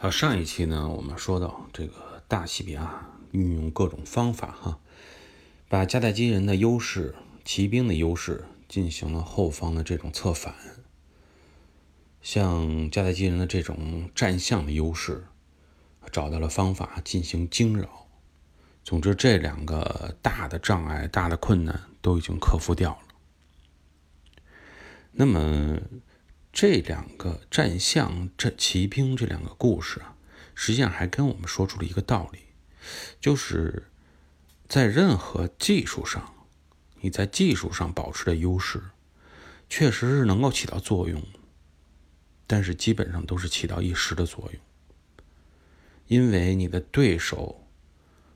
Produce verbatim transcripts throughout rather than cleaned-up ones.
啊，上一期呢，我们说到这个大西比亚运用各种方法哈，把迦太基人的优势、骑兵的优势进行了后方的这种策反，像迦太基人的这种战象的优势，找到了方法进行惊扰。总之，这两个大的障碍、大的困难都已经克服掉了。那么，这两个战象、这骑兵这两个故事啊，实际上还跟我们说出了一个道理，就是在任何技术上，你在技术上保持的优势，确实是能够起到作用，但是基本上都是起到一时的作用，因为你的对手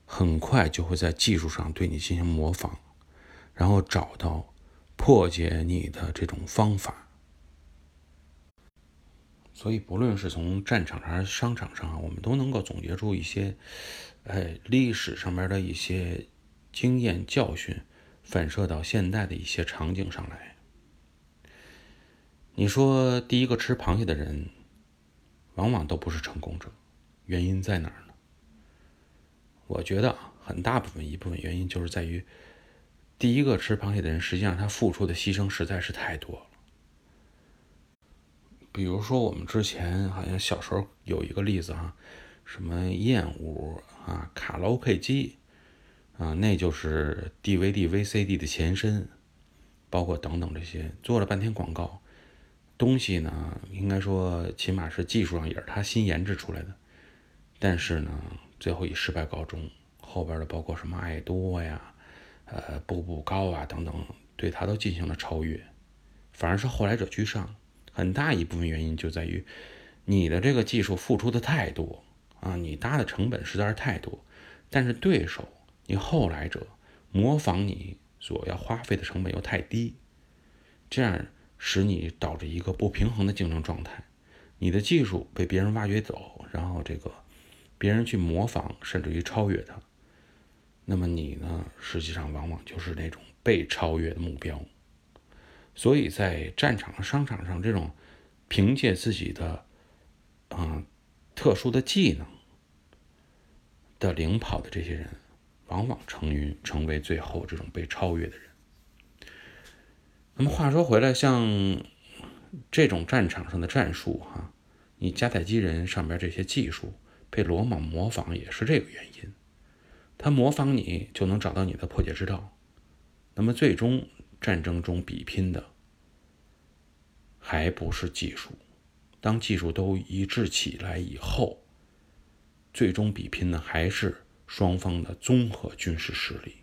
很快就会在技术上对你进行模仿，然后找到破解你的这种方法。所以不论是从战场上还是商场上，我们都能够总结出一些、哎、历史上面的一些经验教训，反射到现代的一些场景上来。你说第一个吃螃蟹的人往往都不是成功者，原因在哪儿呢？我觉得很大部分一部分原因就是在于，第一个吃螃蟹的人实际上他付出的牺牲实在是太多了。比如说我们之前好像小时候有一个例子啊，什么燕舞啊、卡拉 OK 机啊，那就是 D V D、V C D 的前身，包括等等这些，做了半天广告，东西呢，应该说起码是技术上也是他新研制出来的，但是呢，最后以失败告终。后边的包括什么爱多呀、呃步步高啊等等，对他都进行了超越，反而是后来者居上。很大一部分原因就在于你的这个技术付出的太多啊，你搭的成本实在是太多，但是对手你后来者模仿你所要花费的成本又太低，这样使你导致一个不平衡的竞争状态，你的技术被别人挖掘走，然后这个别人去模仿甚至于超越它，那么你呢，实际上往往就是那种被超越的目标。所以在战场商场上，这种凭借自己的、呃、特殊的技能的领跑的这些人，往往成于成为最后这种被超越的人。那么话说回来，像这种战场上的战术哈、啊，你迦太基人上边这些技术被罗马模仿也是这个原因，他模仿你就能找到你的破解之道。那么最终战争中比拼的还不是技术，当技术都一致起来以后，最终比拼的还是双方的综合军事实力。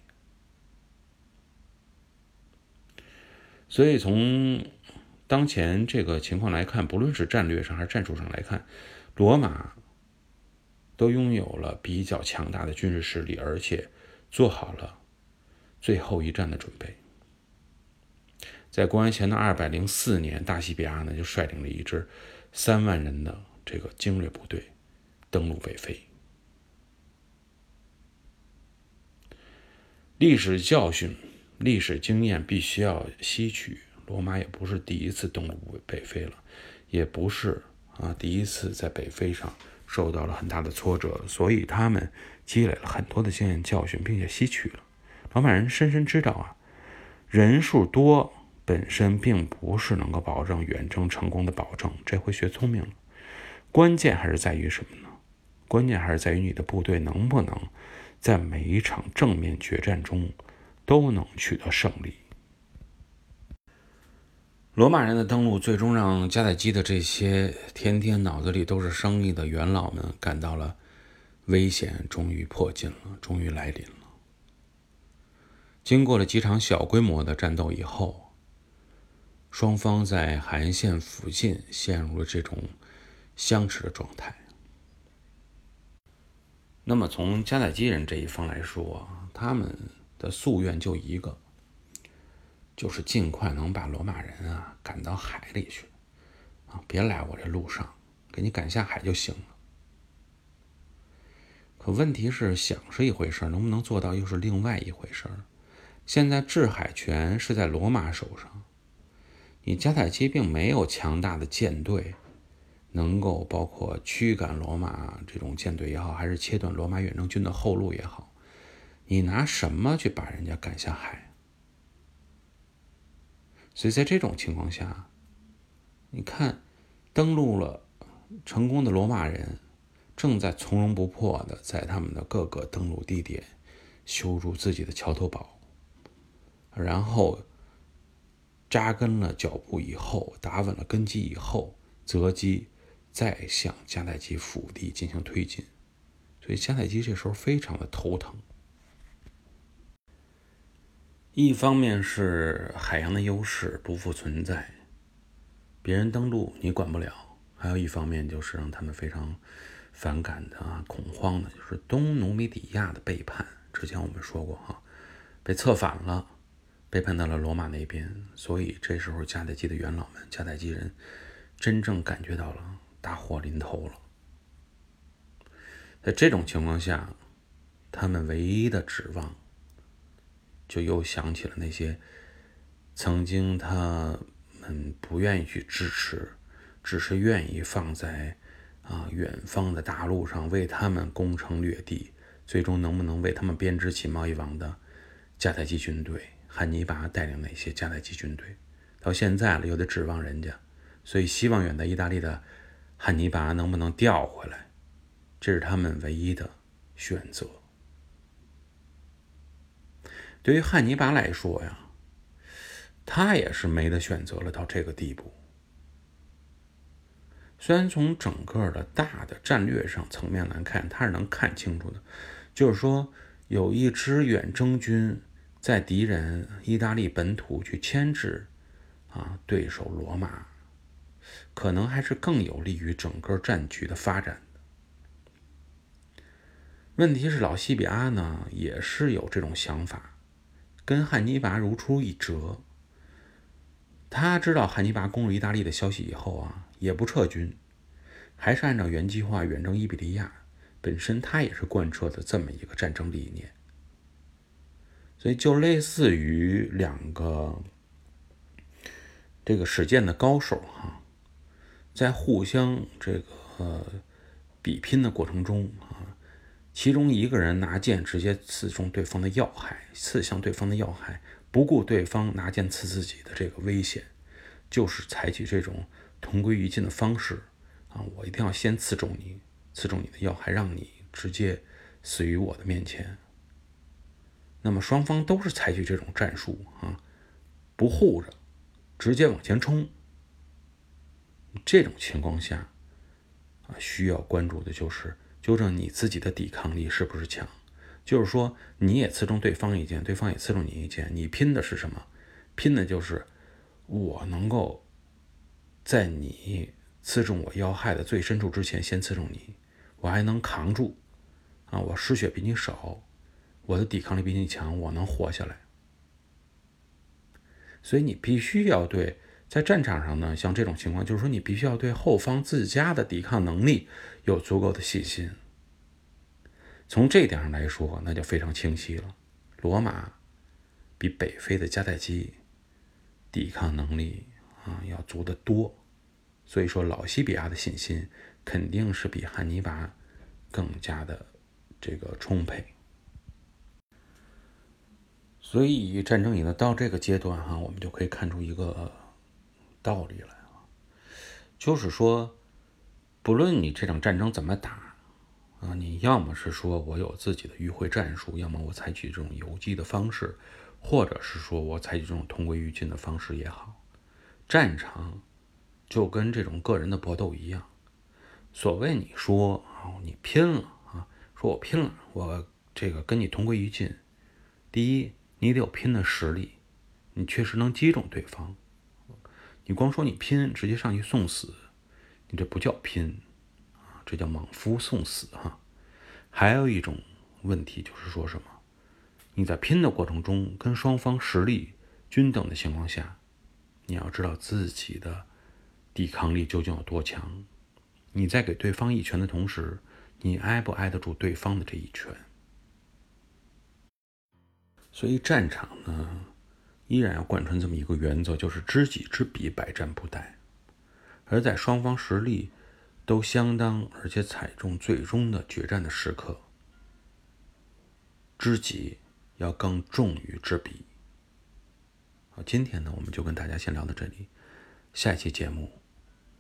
所以从当前这个情况来看，不论是战略上还是战术上来看，罗马都拥有了比较强大的军事实力，而且做好了最后一战的准备。在公元前的二百零四年，大西比亚呢就率领了一支三万人的这个精锐部队登陆北非。历史教训、历史经验必须要吸取，罗马也不是第一次登陆北非了，也不是啊第一次在北非上受到了很大的挫折，所以他们积累了很多的经验教训，并且吸取了。罗马人深深知道啊，人数多本身并不是能够保证远征成功的保证，这回学聪明了。关键还是在于什么呢？关键还是在于你的部队能不能在每一场正面决战中都能取得胜利。罗马人的登陆最终让迦太基的这些天天脑子里都是生意的元老们感到了危险终于迫近了，终于来临了。经过了几场小规模的战斗以后，双方在海岸线附近陷入了这种相持的状态。那么从迦太基人这一方来说，他们的夙愿就一个，就是尽快能把罗马人啊赶到海里去啊，别来我这路上，给你赶下海就行了。可问题是，想是一回事，能不能做到又是另外一回事。现在制海权是在罗马手上，你迦太基并没有强大的舰队能够包括驱赶罗马这种舰队也好，还是切断罗马远征军的后路也好，你拿什么去把人家赶下海？所以在这种情况下，你看登陆了成功的罗马人正在从容不迫的在他们的各个登陆地点修筑自己的桥头堡，然后扎根了脚步以后，打稳了根基以后，择机再向迦太基腹地进行推进。所以迦太基这时候非常的头疼，一方面是海洋的优势不复存在，别人登陆你管不了，还有一方面就是让他们非常反感的、啊、恐慌的，就是东努米底亚的背叛。之前我们说过哈、啊，被策反了，背叛到了罗马那边，所以这时候迦太基的元老们、迦太基人真正感觉到了大祸临头了。在这种情况下，他们唯一的指望就又想起了那些曾经他们不愿意去支持，只是愿意放在啊远方的大陆上为他们攻城掠地，最终能不能为他们编织起贸易网的迦太基军队，汉尼拔带领那些迦太基军队到现在了，又得指望人家。所以希望远在意大利的汉尼拔能不能调回来，这是他们唯一的选择。对于汉尼拔来说呀，他也是没得选择了，到这个地步。虽然从整个的大的战略上层面来看，他是能看清楚的，就是说有一支远征军在敌人意大利本土去牵制啊对手罗马，可能还是更有利于整个战局的发展的。问题是老西比阿呢也是有这种想法，跟汉尼拔如出一辙。他知道汉尼拔攻入意大利的消息以后啊，也不撤军，还是按照原计划远征伊比利亚，本身他也是贯彻的这么一个战争理念。所以就类似于两个这个实践的高手哈、啊，在互相这个、呃、比拼的过程中啊，其中一个人拿剑直接刺中对方的要害，刺向对方的要害，不顾对方拿剑刺自己的这个危险，就是采取这种同归于尽的方式啊！我一定要先刺中你，刺中你的要害，让你直接死于我的面前。那么双方都是采取这种战术啊，不护着，直接往前冲。这种情况下啊，需要关注的就是究竟你自己的抵抗力是不是强，就是说你也刺中对方一箭，对方也刺中你一箭，你拼的是什么？拼的就是我能够在你刺中我要害的最深处之前先刺中你，我还能扛住啊，我失血比你少，我的抵抗力比你强，我能活下来。所以你必须要对，在战场上呢，像这种情况，就是说你必须要对后方自家的抵抗能力有足够的信心。从这一点上来说，那就非常清晰了，罗马比北非的迦太基抵抗能力啊要足得多。所以说老西比亚的信心肯定是比汉尼拔更加的这个充沛。所以战争已经到这个阶段哈、啊，我们就可以看出一个道理来了，就是说，不论你这场战争怎么打啊，你要么是说我有自己的迂回战术，要么我采取这种游击的方式，或者是说我采取这种同归于尽的方式也好，战场就跟这种个人的搏斗一样。所谓你说啊，你拼了啊，说我拼了，我这个跟你同归于尽，第一，你得有拼的实力，你确实能击中对方。你光说你拼，直接上去送死，你这不叫拼啊，这叫莽夫送死哈。还有一种问题就是说什么，你在拼的过程中，跟双方实力均等的情况下，你要知道自己的抵抗力究竟有多强。你在给对方一拳的同时，你挨不挨得住对方的这一拳？所以战场呢，依然要贯穿这么一个原则，就是知己知彼，百战不殆。而在双方实力都相当，而且踩中最终的决战的时刻。知己要更重于知彼。好，今天呢，我们就跟大家先聊到这里，下一期节目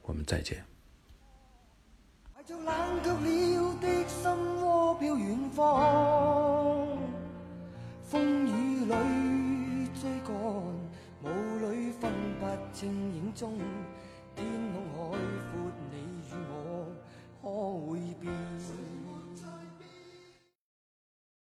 我们再见。